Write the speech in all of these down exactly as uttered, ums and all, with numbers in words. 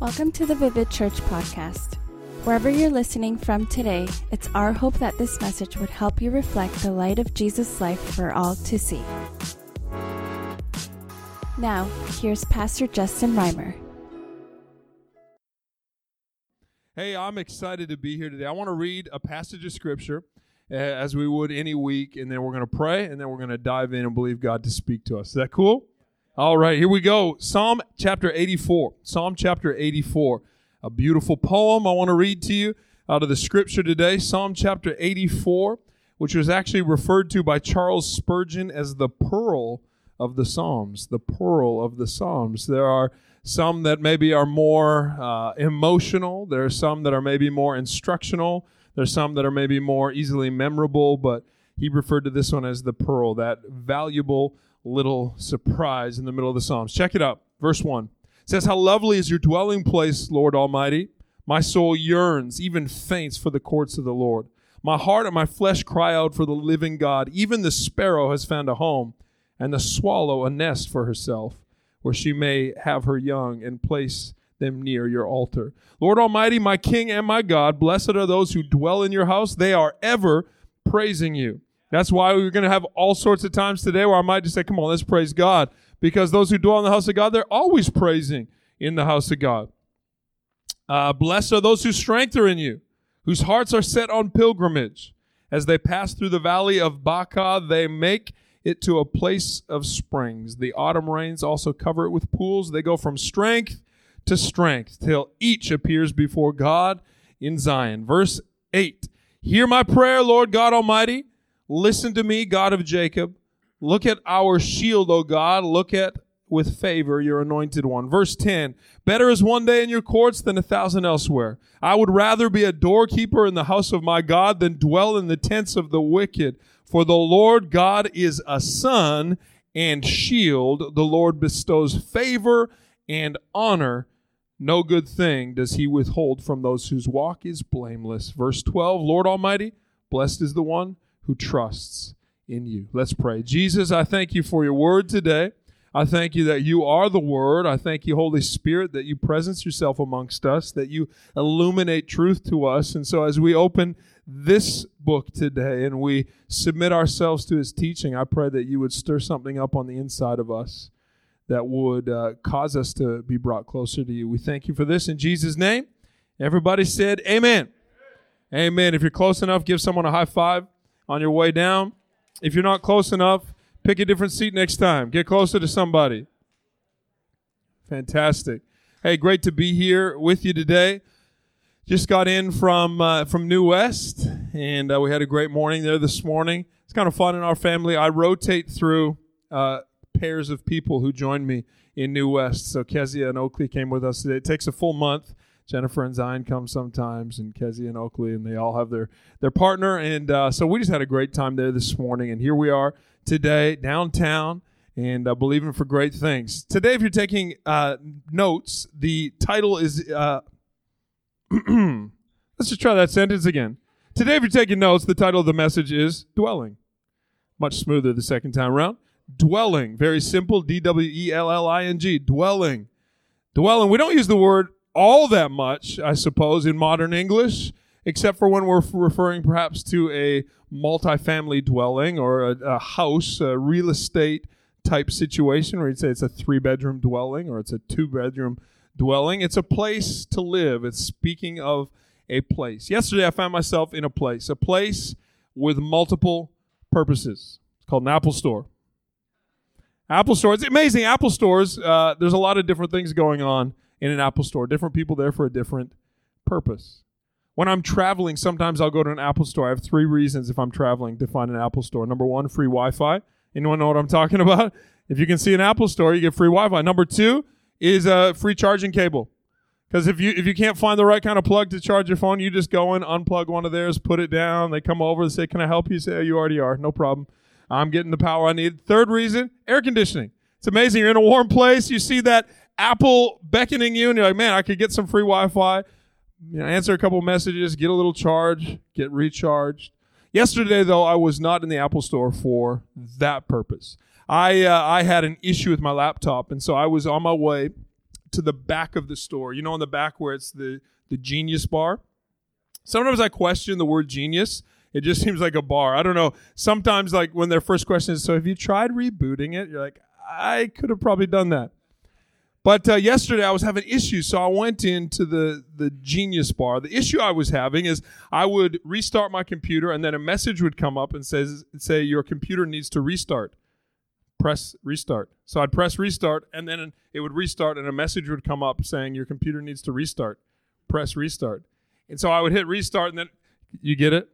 Welcome to the Vivid Church podcast. Wherever you're listening from today, it's our hope that this message would help you reflect the light of Jesus' life for all to see. Now, here's Pastor Justin Reimer. Hey, I'm excited to be here today. I want to read a passage of Scripture as we would any week, and then we're going to pray, and then we're going to dive in and believe God to speak to us. Is that cool? All right, here we go. Psalm chapter eighty-four. Psalm chapter eighty-four. A beautiful poem I want to read to you out of the Scripture today. Psalm chapter eighty-four, which was actually referred to by Charles Spurgeon as the pearl of the Psalms. The pearl of the Psalms. There are some that maybe are more uh, emotional. There are some that are maybe more instructional. There's some that are maybe more easily memorable, but he referred to this one as the pearl, that valuable little surprise in the middle of the Psalms. Check it out. Verse one. It says, "How lovely is your dwelling place, Lord Almighty. My soul yearns, even faints for the courts of the Lord. My heart and my flesh cry out for the living God. Even the sparrow has found a home, and the swallow a nest for herself, where she may have her young and place them near your altar. Lord Almighty, my King and my God, blessed are those who dwell in your house. They are ever praising you." That's why we're going to have all sorts of times today where I might just say, come on, let's praise God. Because those who dwell in the house of God, they're always praising in the house of God. Uh, blessed are those whose strength are in you, whose hearts are set on pilgrimage. As they pass through the valley of Baca, they make it to a place of springs. The autumn rains also cover it with pools. They go from strength to strength till each appears before God in Zion. Verse eight, "Hear my prayer, Lord God Almighty. Listen to me, God of Jacob. Look at our shield, O God. Look at with favor your anointed one." Verse ten, "Better is one day in your courts than a thousand elsewhere. I would rather be a doorkeeper in the house of my God than dwell in the tents of the wicked. For the Lord God is a sun and shield. The Lord bestows favor and honor. No good thing does he withhold from those whose walk is blameless." Verse twelve, "Lord Almighty, blessed is the one who trusts in you." Let's pray. Jesus, I thank you for your word today. I thank you that you are the word. I thank you, Holy Spirit, that you presence yourself amongst us, that you illuminate truth to us. And so as we open this book today and we submit ourselves to his teaching, I pray that you would stir something up on the inside of us that would uh, cause us to be brought closer to you. We thank you for this in Jesus' name. Everybody said amen. Amen. Amen. If you're close enough, give someone a high five on your way down. If you're not close enough, pick a different seat next time. Get closer to somebody. Fantastic. Hey, great to be here with you today. Just got in from uh, from New West, and uh, we had a great morning there this morning. It's kind of fun in our family. I rotate through uh, pairs of people who join me in New West. So Kezia and Oakley came with us today. It takes a full month. Jennifer and Zion come sometimes, and Kezia and Oakley, and they all have their, their partner. And uh, so we just had a great time there this morning, and here we are today downtown and uh, believing for great things. Today, if you're taking uh, notes, the title is uh, – let's just try that sentence again. Today, if you're taking notes, the title of the message is Dwelling. Much smoother the second time around. Dwelling. Very simple, D W E L L I N G, dwelling. Dwelling. We don't use the word all that much, I suppose, in modern English, except for when we're referring perhaps to a multifamily dwelling or a, a house, a real estate type situation where you'd say it's a three-bedroom dwelling or it's a two-bedroom dwelling. It's a place to live. It's speaking of a place. Yesterday, I found myself in a place, a place with multiple purposes. It's called an Apple store. Apple store. It's amazing. Apple stores, uh, there's a lot of different things going on in an Apple store. Different people there for a different purpose. When I'm traveling, sometimes I'll go to an Apple store. I have three reasons if I'm traveling to find an Apple store. Number one, free Wi-Fi. Anyone know what I'm talking about? If you can see an Apple store, you get free Wi-Fi. Number two is a free charging cable. Because if you if you can't find the right kind of plug to charge your phone, you just go in, unplug one of theirs, put it down. They come over and say, can I help you? You say, oh, you already are. No problem. I'm getting the power I need. Third reason, air conditioning. It's amazing. You're in a warm place. You see that Apple beckoning you, and you're like, man, I could get some free Wi-Fi, you know, answer a couple messages, get a little charge, get recharged. Yesterday, though, I was not in the Apple store for that purpose. I uh, I had an issue with my laptop, and so I was on my way to the back of the store. You know, on the back where it's the, the Genius Bar. Sometimes I question the word genius. It just seems like a bar. I don't know. Sometimes, like, when their first question is, so have you tried rebooting it? You're like, I could have probably done that. But uh, yesterday I was having issues, so I went into the, the Genius Bar. The issue I was having is I would restart my computer, and then a message would come up and says, say, your computer needs to restart. Press restart. So I'd press restart, and then it would restart, and a message would come up saying, your computer needs to restart. Press restart. And so I would hit restart, and then, you get it?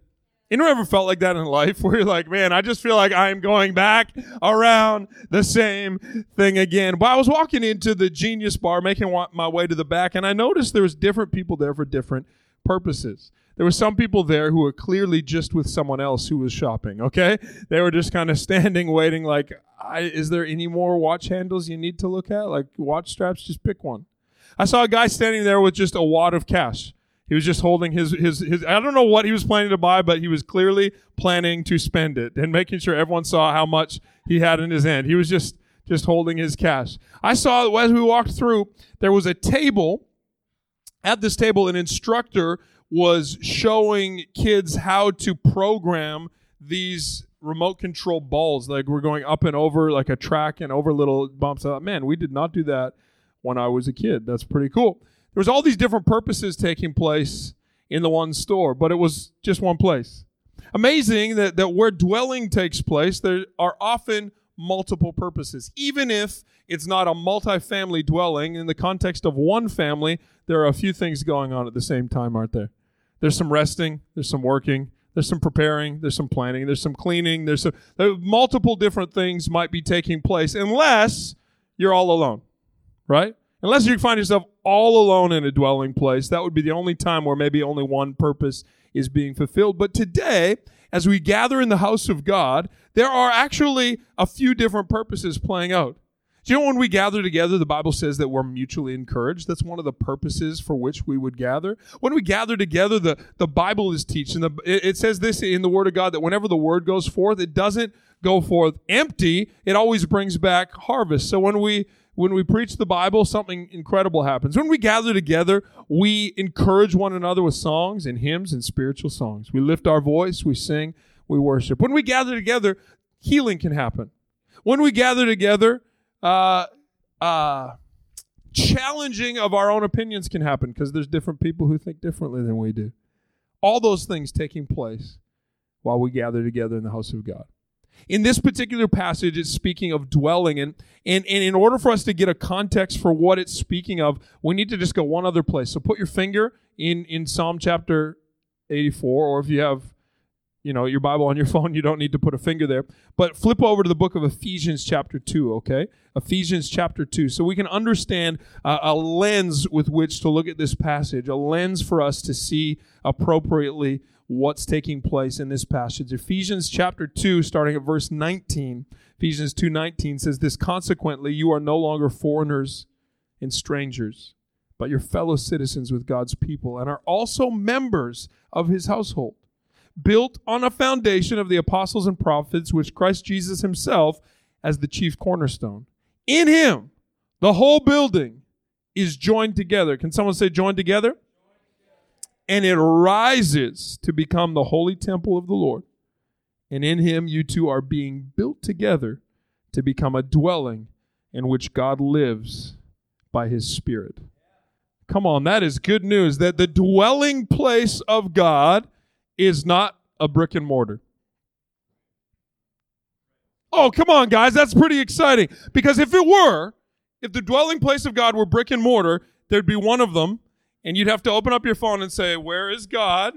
Anyone ever felt like that in life where you're like, man, I just feel like I'm going back around the same thing again? But I was walking into the Genius Bar, making my way to the back, and I noticed there was different people there for different purposes. There were some people there who were clearly just with someone else who was shopping, okay? They were just kind of standing, waiting like, I, is there any more watch handles you need to look at? Like watch straps, just pick one. I saw a guy standing there with just a wad of cash. He was just holding his, his, his, I don't know what he was planning to buy, but he was clearly planning to spend it and making sure everyone saw how much he had in his hand. He was just, just holding his cash. I saw as we walked through, there was a table. At this table, an instructor was showing kids how to program these remote control balls. Like we're going up and over like a track and over little bumps. I thought, man, we did not do that when I was a kid. That's pretty cool. There was all these different purposes taking place in the one store, but it was just one place. Amazing that, that where dwelling takes place, there are often multiple purposes. Even if it's not a multi-family dwelling, in the context of one family, there are a few things going on at the same time, aren't there? There's some resting, there's some working, there's some preparing, there's some planning, there's some cleaning, there's some, there, multiple different things might be taking place unless you're all alone, right? Unless you find yourself all alone in a dwelling place, that would be the only time where maybe only one purpose is being fulfilled. But today, as we gather in the house of God, there are actually a few different purposes playing out. Do you know when we gather together, the Bible says that we're mutually encouraged? That's one of the purposes for which we would gather. When we gather together, the, the Bible is teaching. The, it says this in the Word of God, that whenever the Word goes forth, it doesn't go forth empty. It always brings back harvest. So when we When we preach the Bible, something incredible happens. When we gather together, we encourage one another with songs and hymns and spiritual songs. We lift our voice, we sing, we worship. When we gather together, healing can happen. When we gather together, uh, uh, challenging of our own opinions can happen because there's different people who think differently than we do. All those things taking place while we gather together in the house of God. In this particular passage, it's speaking of dwelling, and, and and in order for us to get a context for what it's speaking of, we need to just go one other place. So put your finger in, in Psalm chapter eighty-four, or if you have, you know, your Bible on your phone, you don't need to put a finger there. But flip over to the book of Ephesians chapter two, okay? Ephesians chapter two. So we can understand uh, a lens with which to look at this passage, a lens for us to see appropriately what's taking place in this passage. Ephesians chapter two, starting at verse nineteen, Ephesians two nineteen says this, consequently, you are no longer foreigners and strangers, but you're fellow citizens with God's people and are also members of his household, built on a foundation of the apostles and prophets, which Christ Jesus himself as the chief cornerstone. In him, the whole building is joined together. Can someone say joined together? And it rises to become the holy temple of the Lord. And in him you two are being built together to become a dwelling in which God lives by his Spirit. Come on, that is good news, that the dwelling place of God is not a brick and mortar. Oh, come on, guys, that's pretty exciting. Because if it were, if the dwelling place of God were brick and mortar, there'd be one of them. And you'd have to open up your phone and say, where is God?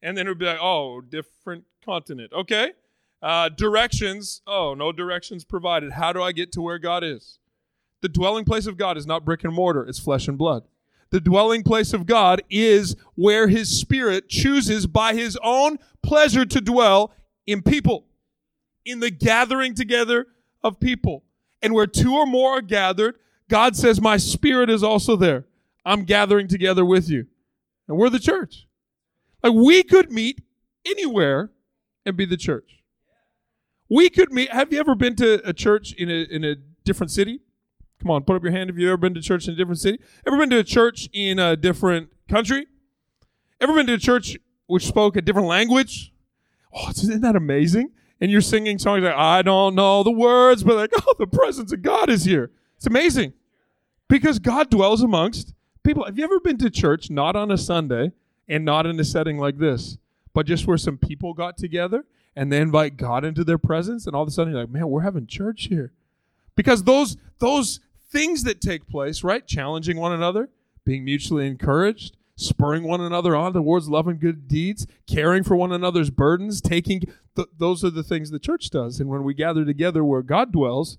And then it would be like, oh, different continent. Okay. Uh, directions. Oh, no directions provided. How do I get to where God is? The dwelling place of God is not brick and mortar. It's flesh and blood. The dwelling place of God is where his Spirit chooses by his own pleasure to dwell in people, in the gathering together of people. And where two or more are gathered, God says, my Spirit is also there. I'm gathering together with you. And we're the church. Like we could meet anywhere and be the church. We could meet. Have you ever been to a church in a in a different city? Come on, put up your hand if you've ever been to church in a different city. Ever been to a church in a different country? Ever been to a church which spoke a different language? Oh, isn't that amazing? And you're singing songs like, I don't know the words, but like, oh, the presence of God is here. It's amazing because God dwells amongst people. Have you ever been to church, not on a Sunday and not in a setting like this, but just where some people got together and they invite God into their presence, and all of a sudden you're like, man, we're having church here? Because those those things that take place, right? Challenging one another, being mutually encouraged, spurring one another on towards love and good deeds, caring for one another's burdens, taking, th- those are the things the church does. And when we gather together where God dwells,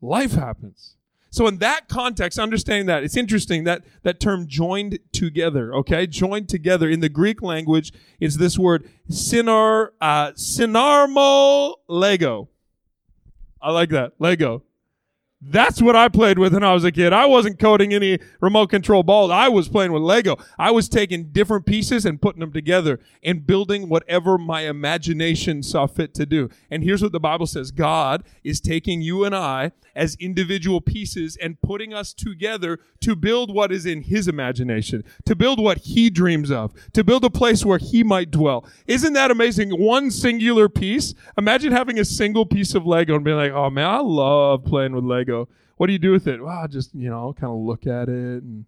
life happens. So in that context, understanding that, it's interesting that that term joined together, okay? Joined together in the Greek language is this word, synar, uh, synarmo Lego. I like that, Lego. That's what I played with when I was a kid. I wasn't coding any remote control balls. I was playing with Lego. I was taking different pieces and putting them together and building whatever my imagination saw fit to do. And here's what the Bible says. God is taking you and I as individual pieces and putting us together to build what is in his imagination, to build what he dreams of, to build a place where he might dwell. Isn't that amazing? One singular piece. Imagine having a single piece of Lego and being like, oh man, I love playing with Lego. Go, what do you do with it? Well, just, you know, kind of look at it and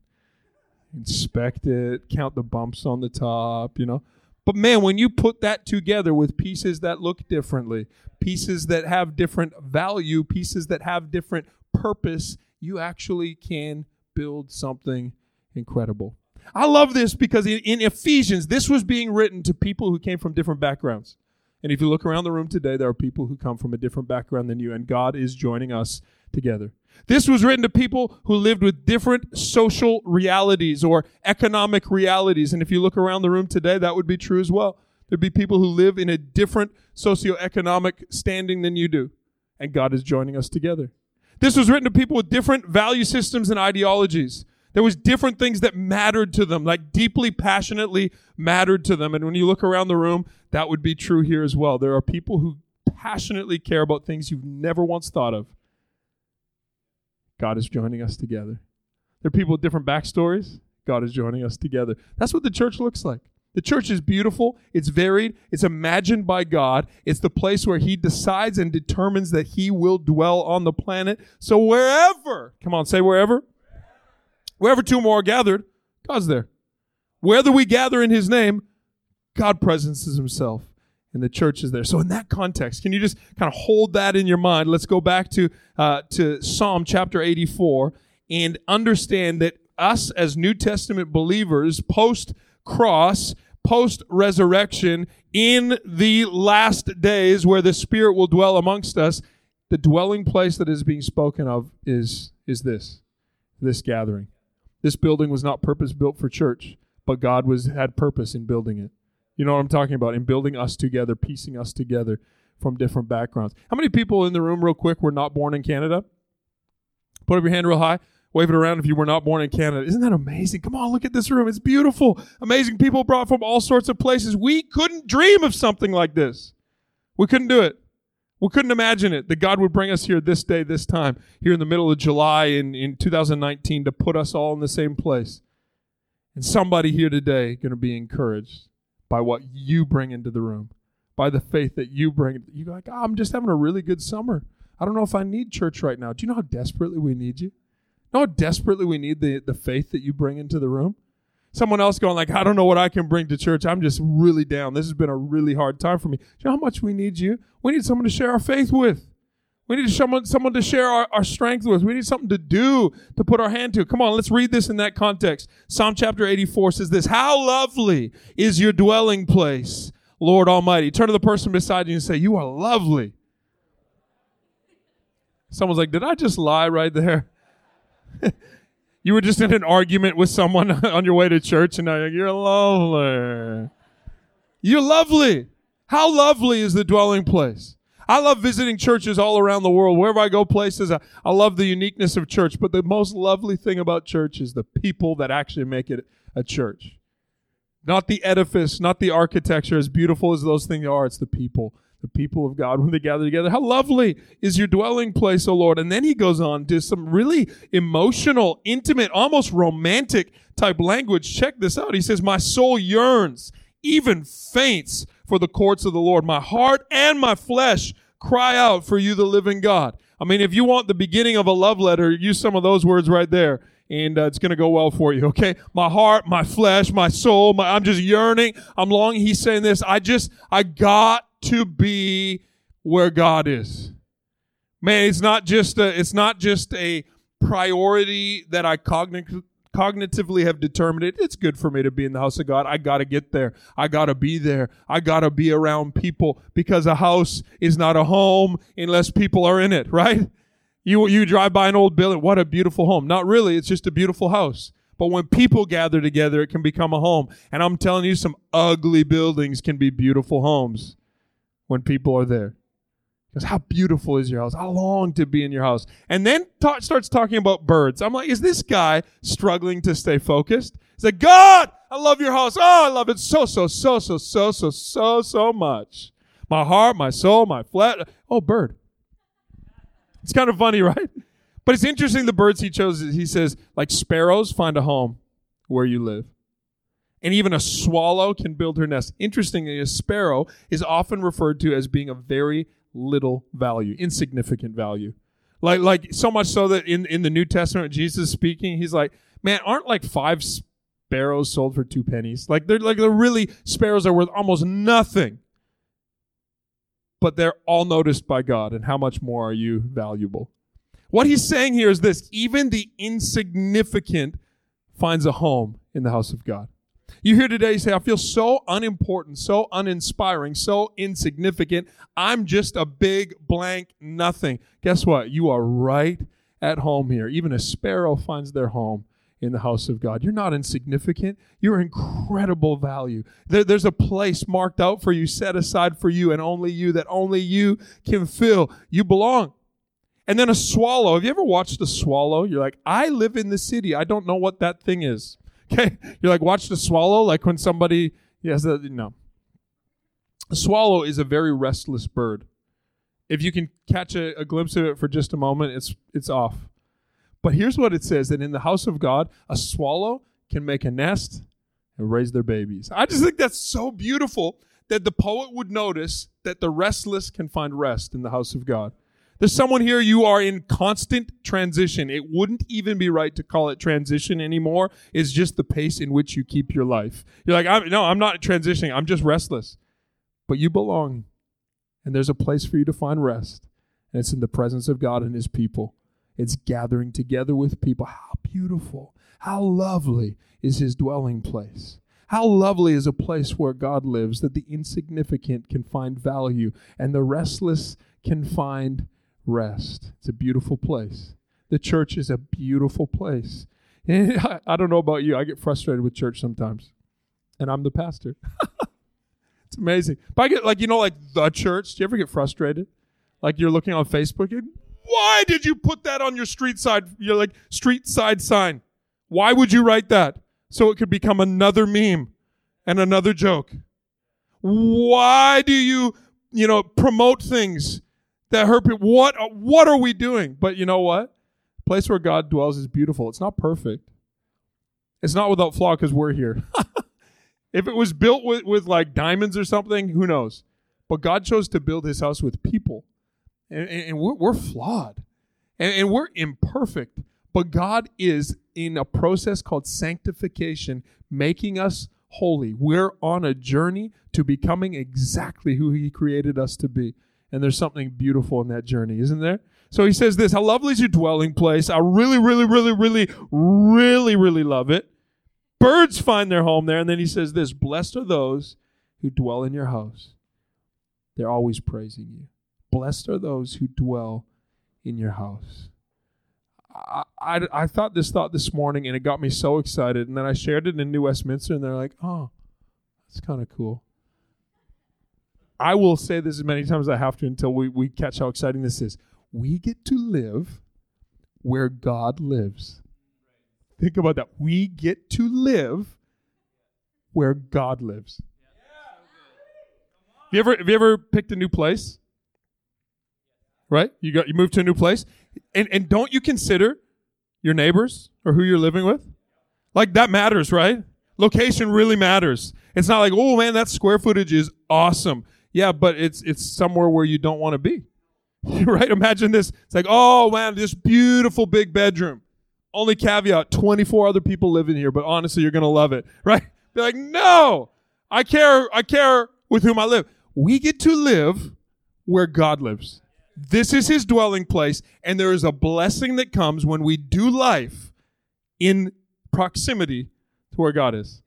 inspect it, count the bumps on the top, you know. But man, when you put that together with pieces that look differently, pieces that have different value, pieces that have different purpose, you actually can build something incredible. I love this because in Ephesians, this was being written to people who came from different backgrounds. And if you look around the room today, there are people who come from a different background than you, and God is joining us together. This was written to people who lived with different social realities or economic realities. And if you look around the room today, that would be true as well. There'd be people who live in a different socioeconomic standing than you do, and God is joining us together. This was written to people with different value systems and ideologies. There was different things that mattered to them, like deeply, passionately mattered to them. And when you look around the room, that would be true here as well. There are people who passionately care about things you've never once thought of. God is joining us together. There are people with different backstories. God is joining us together. That's what the church looks like. The church is beautiful. It's varied. It's imagined by God. It's the place where he decides and determines that he will dwell on the planet. So wherever, come on, say wherever. Wherever two more are gathered, God's there. Whether we gather in his name, God presences himself, and the church is there. So in that context, can you just kind of hold that in your mind? Let's go back to uh, to Psalm chapter eighty-four and understand that us as New Testament believers, post-cross, post-resurrection, in the last days where the Spirit will dwell amongst us, the dwelling place that is being spoken of is, is this, this gathering. This building was not purpose-built for church, but God was had purpose in building it. You know what I'm talking about, in building us together, piecing us together from different backgrounds. How many people in the room, real quick, were not born in Canada? Put up your hand real high. Wave it around if you were not born in Canada. Isn't that amazing? Come on, look at this room. It's beautiful. Amazing people brought from all sorts of places. We couldn't dream of something like this. We couldn't do it. We couldn't imagine it, that God would bring us here this day, this time, here in the middle of July in, in two thousand nineteen to put us all in the same place. And somebody here today going to be encouraged by what you bring into the room, by the faith that you bring. You're like, oh, I'm just having a really good summer. I don't know if I need church right now. Do you know how desperately we need you? Know how desperately we need the, the faith that you bring into the room? Someone else going like, I don't know what I can bring to church. I'm just really down. This has been a really hard time for me. Do you know how much we need you? We need someone to share our faith with. We need someone, someone to share our, our strength with. We need something to do, to put our hand to. Come on, let's read this in that context. Psalm chapter eighty-four says this, how lovely is your dwelling place, Lord Almighty. Turn to the person beside you and say, you are lovely. Someone's like, did I just lie right there? You were just in an argument with someone on your way to church, and now you're like, you're lovely. You're lovely. How lovely is the dwelling place? I love visiting churches all around the world. Wherever I go places, I, I love the uniqueness of church. But the most lovely thing about church is the people that actually make it a church. Not the edifice, not the architecture. As beautiful as those things are, it's the people. the people of God when they gather together. How lovely is your dwelling place, O Lord. And then he goes on to some really emotional, intimate, almost romantic type language. Check this out. He says, my soul yearns, even faints for the courts of the Lord. My heart and my flesh cry out for you, the living God. I mean, if you want the beginning of a love letter, use some of those words right there. And uh, it's going to go well for you, okay? My heart, my flesh, my soul, my, I'm just yearning. I'm longing. He's saying this. I just, I got to be where God is. Man, it's not just a, it's not just a priority that I cognitively, cognitively have determined it. It's good for me to be in the house of God. I got to get there. I got to be there. I got to be around people because a house is not a home unless people are in it, right? You you drive by an old building. What a beautiful home. Not really. It's just a beautiful house. But when people gather together, it can become a home. And I'm telling you, some ugly buildings can be beautiful homes when people are there. Because how beautiful is your house? I long to be in your house. And then ta- starts talking about birds. I'm like, is this guy struggling to stay focused? He's like, God, I love your house. Oh, I love it so, so, so, so, so, so, so, so much. My heart, my soul, my flat. Oh, bird. It's kind of funny, right? But it's interesting the birds he chose. He says, like sparrows find a home where you live. And even a swallow can build her nest. Interestingly, a sparrow is often referred to as being of very little value, insignificant value. Like, like so much so that in, in the New Testament, Jesus speaking, he's like, man, aren't like five sparrows sold for two pennies? Like they're like they're really, sparrows are worth almost nothing. But they're all noticed by God, and how much more are you valuable? What he's saying here is this, even the insignificant finds a home in the house of God. You hear today, you say, I feel so unimportant, so uninspiring, so insignificant. I'm just a big blank nothing. Guess what? You are right at home here. Even a sparrow finds their home in the house of God. You're not insignificant. You're incredible value. There, there's a place marked out for you, set aside for you, and only you, that only you can fill. You belong. And then a swallow. Have you ever watched a swallow? You're like, I live in the city. I don't know what that thing is. Okay? You're like, watch the swallow? Like when somebody, yes, uh, no. A swallow is a very restless bird. If you can catch a, a glimpse of it for just a moment, it's it's off. But here's what it says, that in the house of God, a swallow can make a nest and raise their babies. I just think that's so beautiful that the poet would notice that the restless can find rest in the house of God. There's someone here, you are in constant transition. It wouldn't even be right to call it transition anymore. It's just the pace in which you keep your life. You're like, I'm, no, I'm not transitioning. I'm just restless. But you belong, and there's a place for you to find rest, and it's in the presence of God and his people. It's gathering together with people. How beautiful, how lovely is his dwelling place. How lovely is a place where God lives, that the insignificant can find value and the restless can find rest. It's a beautiful place. The church is a beautiful place. And I, I don't know about you. I get frustrated with church sometimes, and I'm the pastor. It's amazing. But I get like, you know, like the church. Do you ever get frustrated? Like you're looking on Facebook and why did you put that on your street side? You're like, street side sign. Why would you write that? So it could become another meme and another joke. Why do you, you know, promote things that hurt people? What, what are we doing? But you know what? The place where God dwells is beautiful. It's not perfect. It's not without flaw because we're here. If it was built with, with like diamonds or something, who knows? But God chose to build his house with people. And, and we're, we're flawed. And, and we're imperfect. But God is, in a process called sanctification, making us holy. We're on a journey to becoming exactly who he created us to be. And there's something beautiful in that journey, isn't there? So he says this, how lovely is your dwelling place. I really, really, really, really, really, really love it. Birds find their home there. And then he says this, blessed are those who dwell in your house. They're always praising you. Blessed are those who dwell in your house. I, I, I thought this thought this morning, and it got me so excited. And then I shared it in New Westminster, and they're like, oh, that's kind of cool. I will say this as many times as I have to until we, we catch how exciting this is. We get to live where God lives. Think about that. We get to live where God lives. Have you ever have you ever picked a new place? Right? You got you moved to a new place, and and don't you consider your neighbors or who you're living with? Like that matters, right? Location really matters. It's not like, oh man, that square footage is awesome. Yeah, but it's it's somewhere where you don't want to be. Right? Imagine this. It's like, oh man, this beautiful big bedroom. Only caveat, twenty-four other people live in here, but honestly, you're going to love it, right? Be like, no, I care, I care with whom I live. We get to live where God lives. This is his dwelling place, and there is a blessing that comes when we do life in proximity to where God is.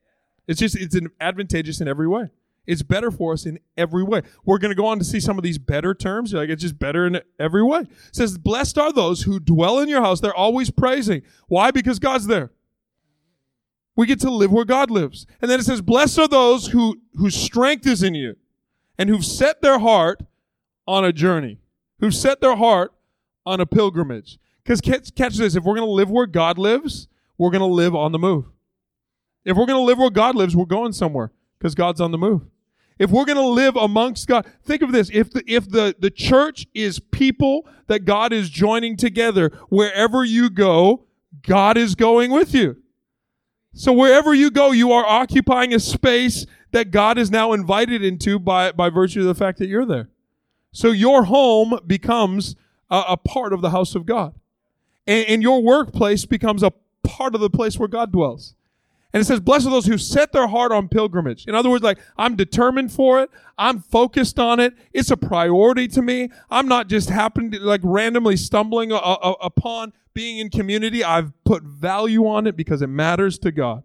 It's just, it's an advantageous in every way. It's better for us in every way. We're going to go on to see some of these better terms. Like it's just better in every way. It says, blessed are those who dwell in your house. They're always praising. Why? Because God's there. We get to live where God lives. And then it says, blessed are those who, whose strength is in you and who've set their heart on a journey, who've set their heart on a pilgrimage. Because catch, catch this, if we're going to live where God lives, we're going to live on the move. If we're going to live where God lives, we're going somewhere because God's on the move. If we're going to live amongst God, think of this. If the if the, the church is people that God is joining together, wherever you go, God is going with you. So wherever you go, you are occupying a space that God is now invited into by, by virtue of the fact that you're there. So your home becomes a, a part of the house of God. And, and your workplace becomes a part of the place where God dwells. And it says, blessed are those who set their heart on pilgrimage. In other words, like, I'm determined for it. I'm focused on it. It's a priority to me. I'm not just happening to, like, randomly stumbling a, a, upon being in community. I've put value on it because it matters to God.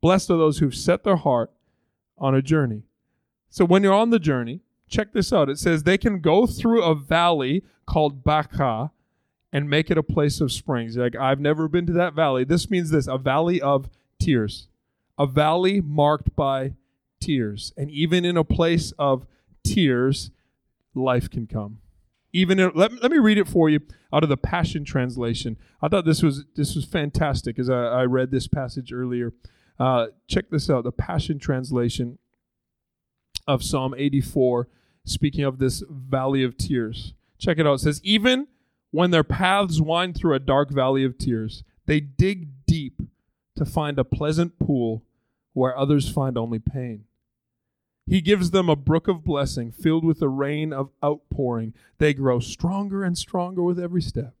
Blessed are those who've set their heart on a journey. So when you're on the journey, check this out. It says they can go through a valley called Baca and make it a place of springs. Like, I've never been to that valley. This means this, a valley of tears, a valley marked by tears. And even in a place of tears, life can come. Even in, let, let me read it for you out of the Passion Translation. I thought this was this was fantastic as I, I read this passage earlier. Uh, check this out, the Passion Translation of Psalm eighty-four, speaking of this valley of tears. Check it out. It says, even when their paths wind through a dark valley of tears, they dig deep to find a pleasant pool where others find only pain. He gives them a brook of blessing filled with a rain of outpouring. They grow stronger and stronger with every step.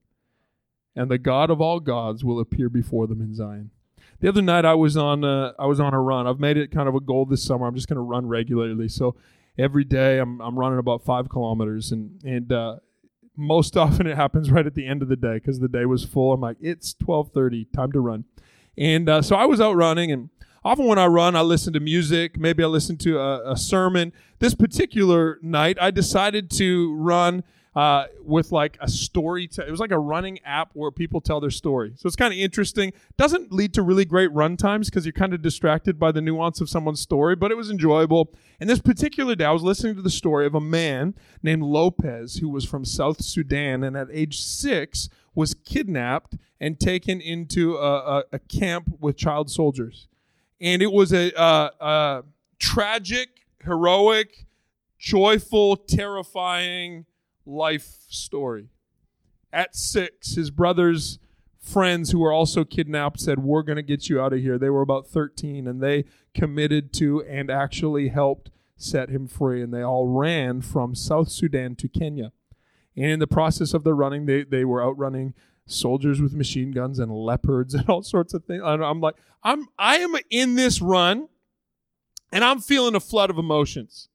And the God of all gods will appear before them in Zion. The other night I was on a, I was on a run. I've made it kind of a goal this summer. I'm just going to run regularly. So every day I'm I'm running about five kilometers. And, and uh, most often it happens right at the end of the day because the day was full. I'm like, it's twelve thirty, time to run. And uh, so I was out running, and often when I run, I listen to music. Maybe I listen to a, a sermon. This particular night, I decided to run uh, with like a story. T- it was like a running app where people tell their story. So it's kind of interesting. Doesn't lead to really great run times because you're kind of distracted by the nuance of someone's story, but it was enjoyable. And this particular day, I was listening to the story of a man named Lopez who was from South Sudan, and at age six was kidnapped and taken into a, a, a camp with child soldiers. And it was a, a, a tragic, heroic, joyful, terrifying life story. At six, his brother's friends who were also kidnapped said, we're going to get you out of here. They were about thirteen, and they committed to and actually helped set him free. And they all ran from South Sudan to Kenya. And in the process of their running, they, they were outrunning soldiers with machine guns and leopards and all sorts of things. And I'm like, I'm I am in this run, and I'm feeling a flood of emotions.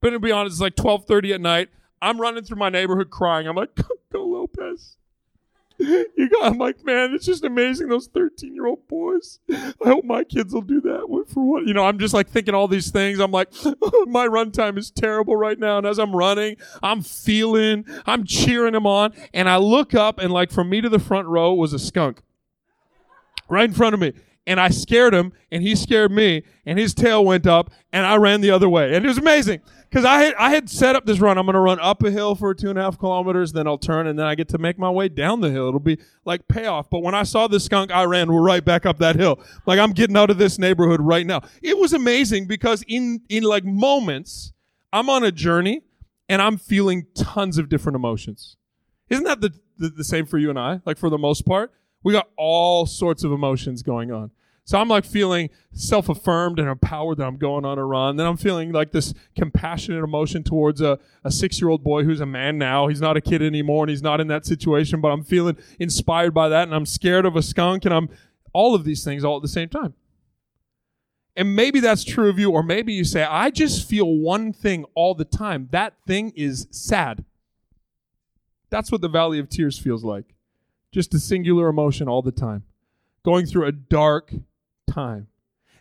But to be honest, it's like twelve thirty at night. I'm running through my neighborhood crying. I'm like, go, go Lopez. You got, I'm like, man, it's just amazing, those thirteen-year-old boys. I hope my kids will do that. What for what? You know, I'm just like thinking all these things. I'm like, my run time is terrible right now. And as I'm running, I'm feeling, I'm cheering them on. And I look up, and like from me to the front row was a skunk right in front of me. And I scared him, and he scared me, and his tail went up, and I ran the other way. And it was amazing because I had, I had set up this run. I'm going to run up a hill for two and a half kilometers, then I'll turn, and then I get to make my way down the hill. It'll be like payoff. But when I saw the skunk, I ran right back up that hill. Like, I'm getting out of this neighborhood right now. It was amazing because in, in like moments, I'm on a journey and I'm feeling tons of different emotions. Isn't that the, the, the same for you and I? Like, for the most part, we got all sorts of emotions going on. So I'm like feeling self-affirmed and empowered that I'm going on a run. Then I'm feeling like this compassionate emotion towards a, a six-year-old boy who's a man now. He's not a kid anymore and he's not in that situation, but I'm feeling inspired by that, and I'm scared of a skunk, and I'm all of these things all at the same time. And maybe that's true of you, or maybe you say, I just feel one thing all the time. That thing is sad. That's what the Valley of Tears feels like. Just a singular emotion all the time. Going through a dark time.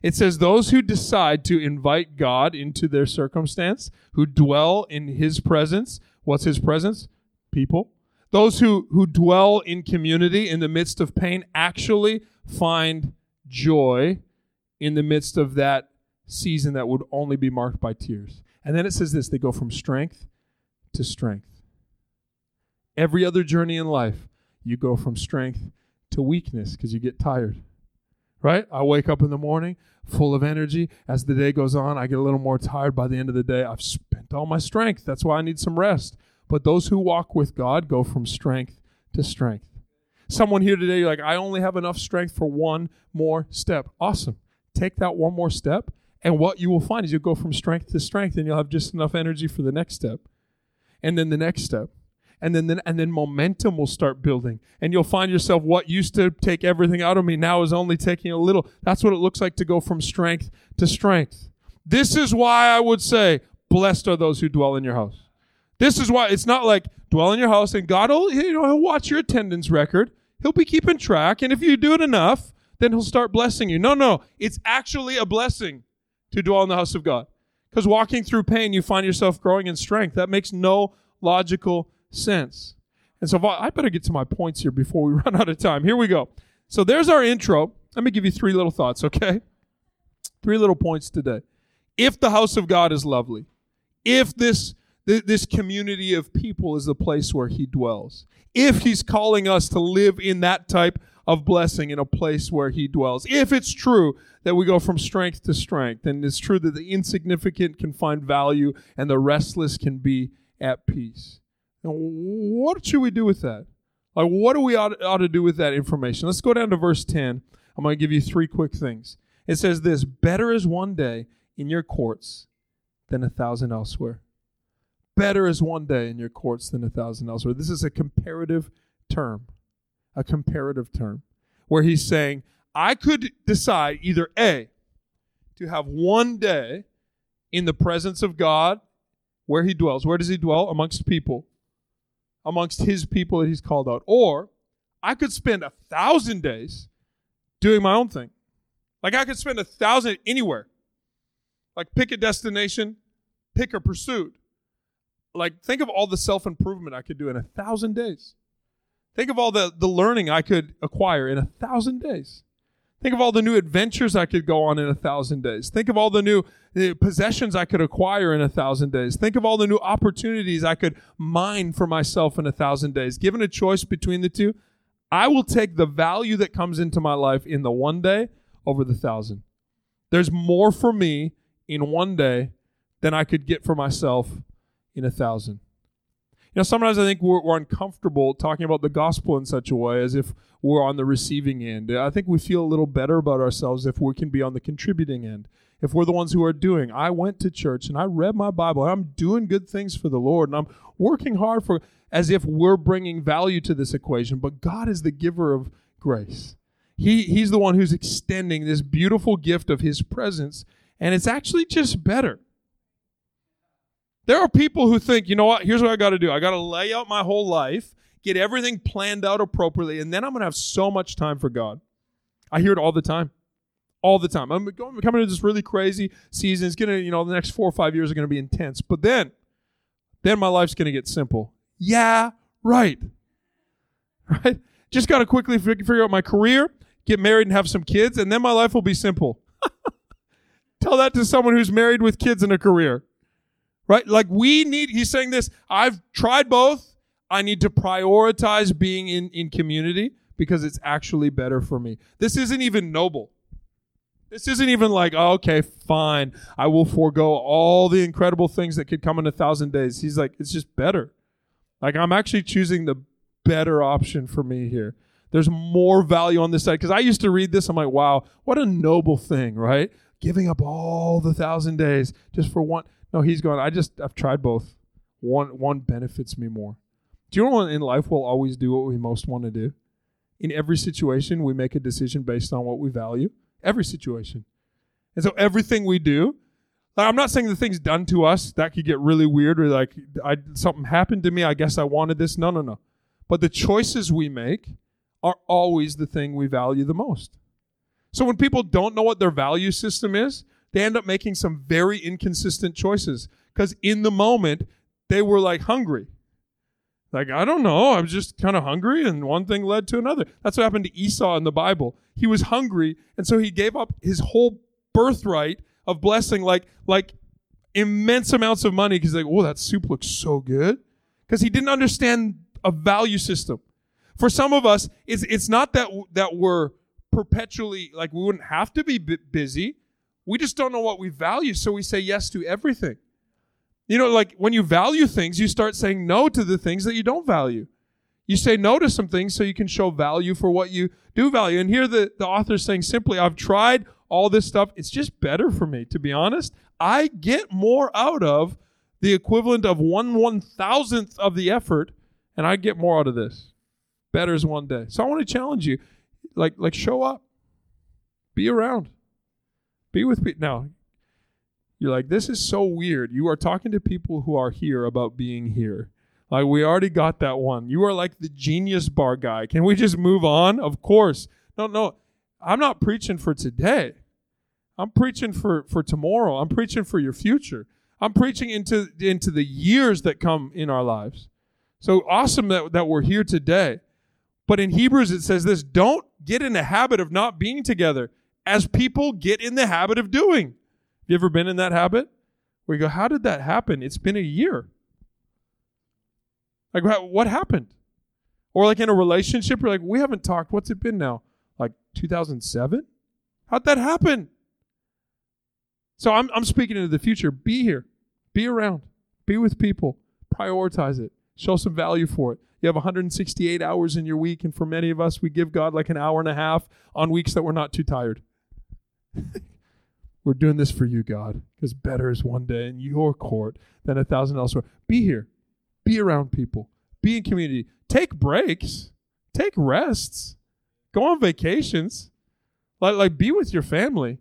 It says those who decide to invite God into their circumstance, who dwell in his presence. What's his presence? People. Those who, who dwell in community in the midst of pain actually find joy in the midst of that season that would only be marked by tears. And then it says this, they go from strength to strength. Every other journey in life, you go from strength to weakness because you get tired, right? I wake up in the morning full of energy. As the day goes on, I get a little more tired. By the end of the day, I've spent all my strength. That's why I need some rest. But those who walk with God go from strength to strength. Someone here today, you're like, I only have enough strength for one more step. Awesome. Take that one more step, and what you will find is you'll go from strength to strength, and you'll have just enough energy for the next step, and then the next step. And then, then and then momentum will start building. And you'll find yourself, what used to take everything out of me now is only taking a little. That's what it looks like to go from strength to strength. This is why I would say, blessed are those who dwell in your house. This is why it's not like dwell in your house and God will, you know, he'll watch your attendance record. He'll be keeping track. And if you do it enough, then he'll start blessing you. No, no. It's actually a blessing to dwell in the house of God. Because walking through pain, you find yourself growing in strength. That makes no logical sense. And so I better get to my points here before we run out of time. Here we go. So there's our intro. Let me give you three little thoughts, okay? Three little points today. If the house of God is lovely, if this, th- this community of people is the place where he dwells, if he's calling us to live in that type of blessing in a place where he dwells, if it's true that we go from strength to strength, and it's true that the insignificant can find value and the restless can be at peace. And what should we do with that? Like, what do we ought, ought to do with that information? Let's go down to verse ten. I'm going to give you three quick things. It says this, better is one day in your courts than a thousand elsewhere. Better is one day in your courts than a thousand elsewhere. This is a comparative term, a comparative term, where he's saying, I could decide either A, to have one day in the presence of God where he dwells. Where does he dwell? Amongst people. Amongst his people that he's called out. Or I could spend a thousand days doing my own thing. Like, I could spend a thousand anywhere. Like, pick a destination, pick a pursuit. Like, think of all the self-improvement I could do in a thousand days. Think of all the, the learning I could acquire in a thousand days. Think of all the new adventures I could go on in a thousand days. Think of all the new the possessions I could acquire in a thousand days. Think of all the new opportunities I could mine for myself in a thousand days. Given a choice between the two, I will take the value that comes into my life in the one day over the thousand. There's more for me in one day than I could get for myself in a thousand. You know, sometimes I think we're, we're uncomfortable talking about the gospel in such a way as if we're on the receiving end. I think we feel a little better about ourselves if we can be on the contributing end. If we're the ones who are doing, I went to church and I read my Bible and I'm doing good things for the Lord and I'm working hard for, as if we're bringing value to this equation. But God is the giver of grace. He He's the one who's extending this beautiful gift of his presence, and it's actually just better. There are people who think, you know what, here's what I got to do. I got to lay out my whole life, get everything planned out appropriately, and then I'm going to have so much time for God. I hear it all the time. All the time. I'm going, coming into this really crazy season. It's going to, you know, the next four or five years are going to be intense. But then, then my life's going to get simple. Yeah, right. Right? Just got to quickly figure out my career, get married and have some kids, and then my life will be simple. Tell that to someone who's married with kids and a career. Right? Like, we need, he's saying this, I've tried both. I need to prioritize being in, in community because it's actually better for me. This isn't even noble. This isn't even like, oh, okay, fine, I will forego all the incredible things that could come in a thousand days. He's like, it's just better. Like, I'm actually choosing the better option for me here. There's more value on this side. Because I used to read this, I'm like, wow, what a noble thing, right? Giving up all the thousand days just for one. No, he's going, I just, I've tried both. One, one benefits me more. Do you know what in life we'll always do what we most want to do? In every situation, we make a decision based on what we value. Every situation. And so everything we do, like, I'm not saying the thing's done to us. That could get really weird. Or like, I, something happened to me. I guess I wanted this. No, no, no. But the choices we make are always the thing we value the most. So when people don't know what their value system is, they end up making some very inconsistent choices. Because in the moment, they were like hungry. Like, I don't know. I was just kind of hungry, and one thing led to another. That's what happened to Esau in the Bible. He was hungry, and so he gave up his whole birthright of blessing, like like immense amounts of money, because like, oh, that soup looks so good. Because he didn't understand a value system. For some of us, it's it's not that that we're perpetually, like, we wouldn't have to be b- busy. We just don't know what we value, so we say yes to everything. You know, like, when you value things, you start saying no to the things that you don't value. You say no to some things so you can show value for what you do value. And here the, the author's saying simply, I've tried all this stuff. It's just better for me, to be honest. I get more out of the equivalent of one one-thousandth of the effort, and I get more out of this. Better is one day. So I want to challenge you. Like, like show up. Be around. Be with people. Now, you're like, this is so weird. You are talking to people who are here about being here. Like, we already got that one. You are like the Genius Bar guy. Can we just move on? Of course. No, no. I'm not preaching for today. I'm preaching for, for tomorrow. I'm preaching for your future. I'm preaching into, into the years that come in our lives. So awesome that, that we're here today. But in Hebrews, it says this: don't get in the habit of not being together, as people get in the habit of doing. Have you ever been in that habit? Where you go, how did that happen? It's been a year. Like, what happened? Or like in a relationship, you're like, we haven't talked. What's it been now? Like two thousand seven? How'd that happen? So I'm I'm speaking into the future. Be here. Be around. Be with people. Prioritize it. Show some value for it. You have one hundred sixty-eight hours in your week, and for many of us, we give God like an hour and a half on weeks that we're not too tired. We're doing this for you, God, because better is one day in your court than a thousand elsewhere. Be here. Be around people. Be in community. Take breaks. Take rests. Go on vacations. Like, like be with your family.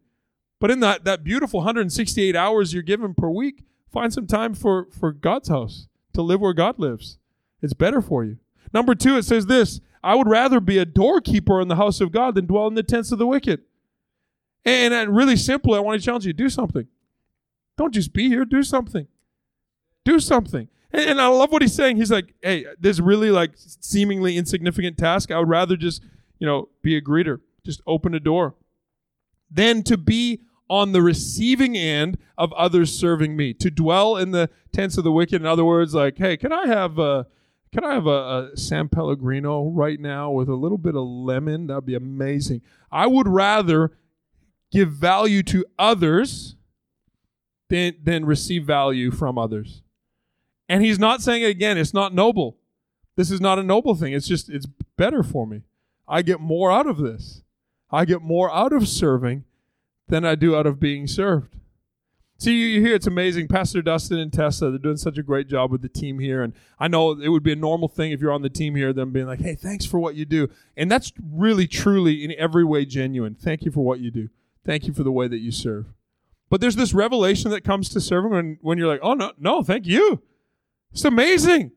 But in that, that beautiful one hundred sixty-eight hours you're given per week, find some time for, for God's house, to live where God lives. It's better for you. Number two, it says this: I would rather be a doorkeeper in the house of God than dwell in the tents of the wicked. And, and really simply, I want to challenge you, do something. Don't just be here, do something. Do something. And, and I love what he's saying. He's like, hey, this really like seemingly insignificant task, I would rather just, you know, be a greeter, just open a door, than to be on the receiving end of others serving me, to dwell in the tents of the wicked. In other words, like, hey, can I have a... Can I have a, a San Pellegrino right now with a little bit of lemon? That'd be amazing. I would rather give value to others than, than receive value from others. And he's not saying, again, it's not noble. This is not a noble thing. It's just, it's better for me. I get more out of this. I get more out of serving than I do out of being served. See, you hear it's amazing. Pastor Dustin and Tessa, they're doing such a great job with the team here. And I know it would be a normal thing if you're on the team here, them being like, hey, thanks for what you do. And that's really, truly, in every way genuine. Thank you for what you do. Thank you for the way that you serve. But there's this revelation that comes to serving when, when you're like, oh, no, no, thank you. It's amazing.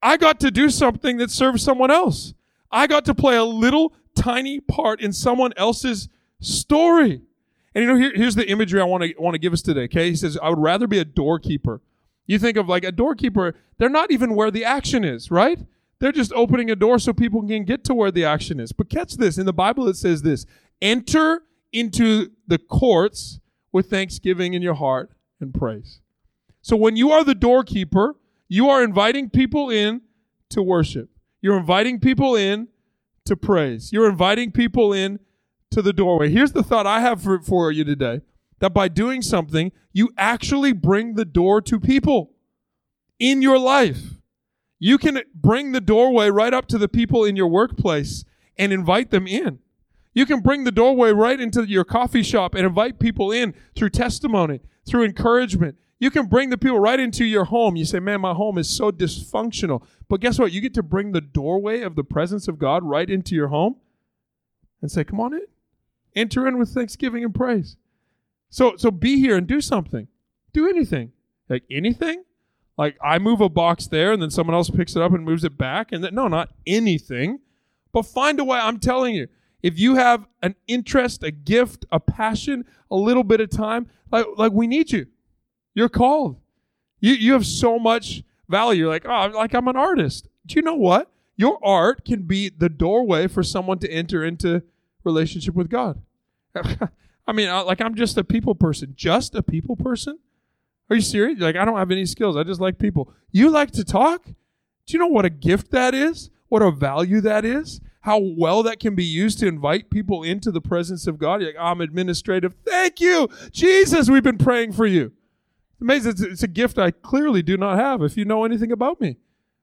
I got to do something that serves someone else. I got to play a little tiny part in someone else's story. And, you know, here, here's the imagery I want to want to give us today, okay? He says, I would rather be a doorkeeper. You think of, like, a doorkeeper, they're not even where the action is, right? They're just opening a door so people can get to where the action is. But catch this. In the Bible, it says this: enter into the courts with thanksgiving in your heart and praise. So when you are the doorkeeper, you are inviting people in to worship. You're inviting people in to praise. You're inviting people in to the doorway. Here's the thought I have for, for you today, that by doing something, you actually bring the door to people in your life. You can bring the doorway right up to the people in your workplace and invite them in. You can bring the doorway right into your coffee shop and invite people in through testimony, through encouragement. You can bring the people right into your home. You say, man, my home is so dysfunctional. But guess what? You get to bring the doorway of the presence of God right into your home and say, come on in. Enter in with thanksgiving and praise. So, so be here and do something. Do anything. Like anything? Like I move a box there and then someone else picks it up and moves it back. And then, no, not anything. But find a way. I'm telling you, if you have an interest, a gift, a passion, a little bit of time, like, like we need you. You're called. You you have so much value. You're like, oh, like I'm an artist. Do you know what? Your art can be the doorway for someone to enter into relationship with God. I mean, like I'm just a people person. Just a people person? Are you serious? You're like, I don't have any skills. I just like people. You like to talk? Do you know what a gift that is? What a value that is? How well that can be used to invite people into the presence of God? You're like, I'm administrative. Thank you, Jesus. We've been praying for you. Amazing. It's a gift I clearly do not have if you know anything about me.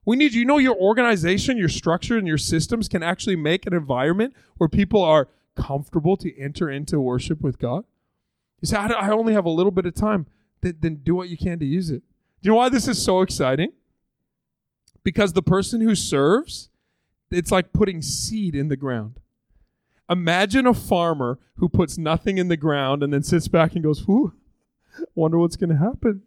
We need, you know, your organization, your structure, and your systems can actually make an environment where people are comfortable to enter into worship with God. You say, I only have a little bit of time. Then do what you can to use it. Do you know why this is so exciting? Because the person who serves, it's like putting seed in the ground. Imagine a farmer who puts nothing in the ground and then sits back and goes, whoo. Wonder what's going to happen.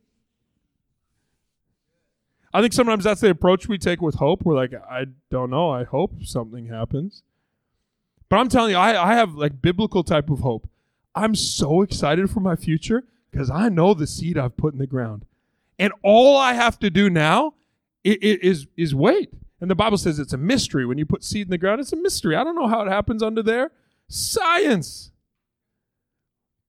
I think sometimes that's the approach we take with hope. We're like, I don't know. I hope something happens. But I'm telling you, I, I have like biblical type of hope. I'm so excited for my future because I know the seed I've put in the ground. And all I have to do now is, is wait. And the Bible says it's a mystery. When you put seed in the ground, it's a mystery. I don't know how it happens under there. Science.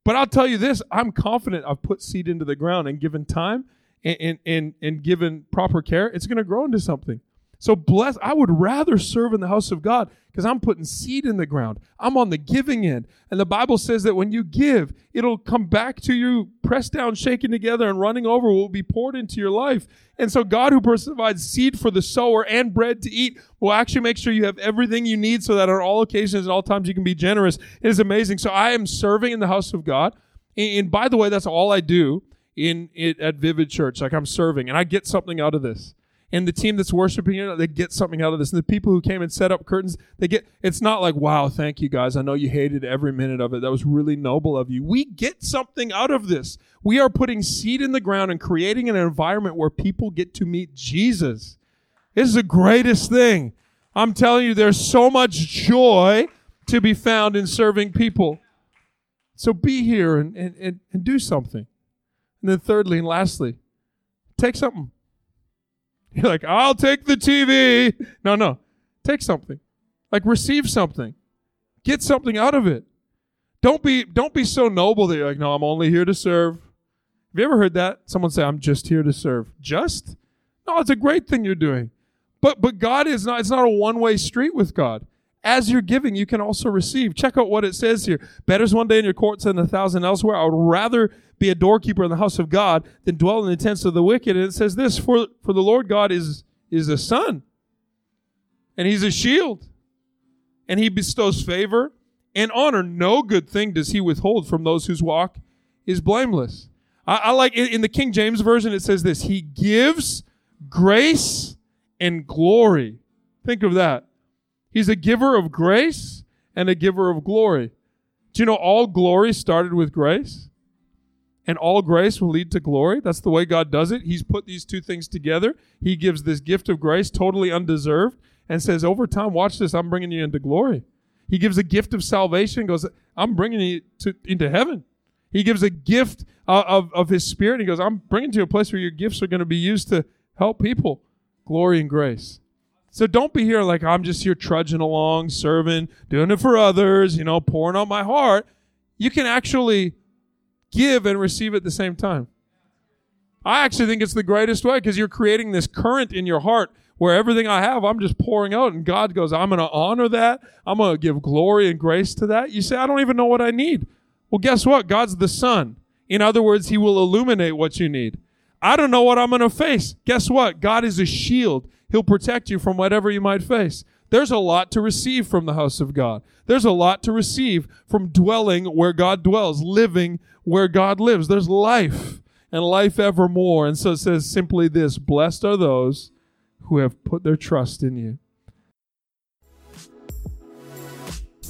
But I'll tell you this, I'm confident I've put seed into the ground, and given time and, and, and, and given proper care, it's going to grow into something. So bless. I would rather serve in the house of God because I'm putting seed in the ground. I'm on the giving end. And the Bible says that when you give, it'll come back to you, pressed down, shaken together, and running over will be poured into your life. And so God, who provides seed for the sower and bread to eat, will actually make sure you have everything you need so that on all occasions and all times you can be generous. It is amazing. So I am serving in the house of God. And by the way, that's all I do in it at Vivid Church. Like I'm serving, and I get something out of this. And the team that's worshiping here, they get something out of this. And the people who came and set up curtains, they get, it's not like, wow, thank you guys. I know you hated every minute of it. That was really noble of you. We get something out of this. We are putting seed in the ground and creating an environment where people get to meet Jesus. This is the greatest thing. I'm telling you, there's so much joy to be found in serving people. So be here and, and, and, and do something. And then thirdly and lastly, take something. You're like, I'll take the T V. No, no. Take something. Like receive something. Get something out of it. Don't be don't be so noble that you're like, no, I'm only here to serve. Have you ever heard that? Someone say, I'm just here to serve. Just? No, it's a great thing you're doing. But but God is not, it's not a one-way street with God. As you're giving, you can also receive. Check out what it says here. Better is one day in your courts than a thousand elsewhere. I would rather be a doorkeeper in the house of God than dwell in the tents of the wicked. And it says this, for, for the Lord God is, is a sun, and he's a shield, and he bestows favor and honor. No good thing does he withhold from those whose walk is blameless. I, I like, in, in the King James Version, it says this, he gives grace and glory. Think of that. He's a giver of grace and a giver of glory. Do you know all glory started with grace? And all grace will lead to glory. That's the way God does it. He's put these two things together. He gives this gift of grace, totally undeserved, and says, over time, watch this, I'm bringing you into glory. He gives a gift of salvation, goes, I'm bringing you to, into heaven. He gives a gift uh, of, of his spirit. He goes, I'm bringing you to a place where your gifts are going to be used to help people. Glory and grace. So don't be here like, I'm just here trudging along, serving, doing it for others, you know, pouring out my heart. You can actually give and receive at the same time. I actually think it's the greatest way because you're creating this current in your heart where everything I have, I'm just pouring out. And God goes, I'm going to honor that. I'm going to give glory and grace to that. You say, I don't even know what I need. Well, guess what? God's the sun. In other words, he will illuminate what you need. I don't know what I'm going to face. Guess what? God is a shield. He'll protect you from whatever you might face. There's a lot to receive from the house of God. There's a lot to receive from dwelling where God dwells, living where God lives. There's life and life evermore. And so it says simply this, blessed are those who have put their trust in you.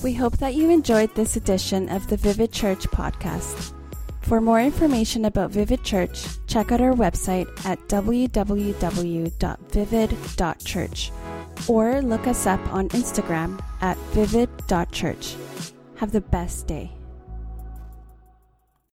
We hope that you enjoyed this edition of the Vivid Church podcast. For more information about Vivid Church, check out our website at w w w dot vivid dot church or look us up on Instagram at vivid dot church. Have the best day.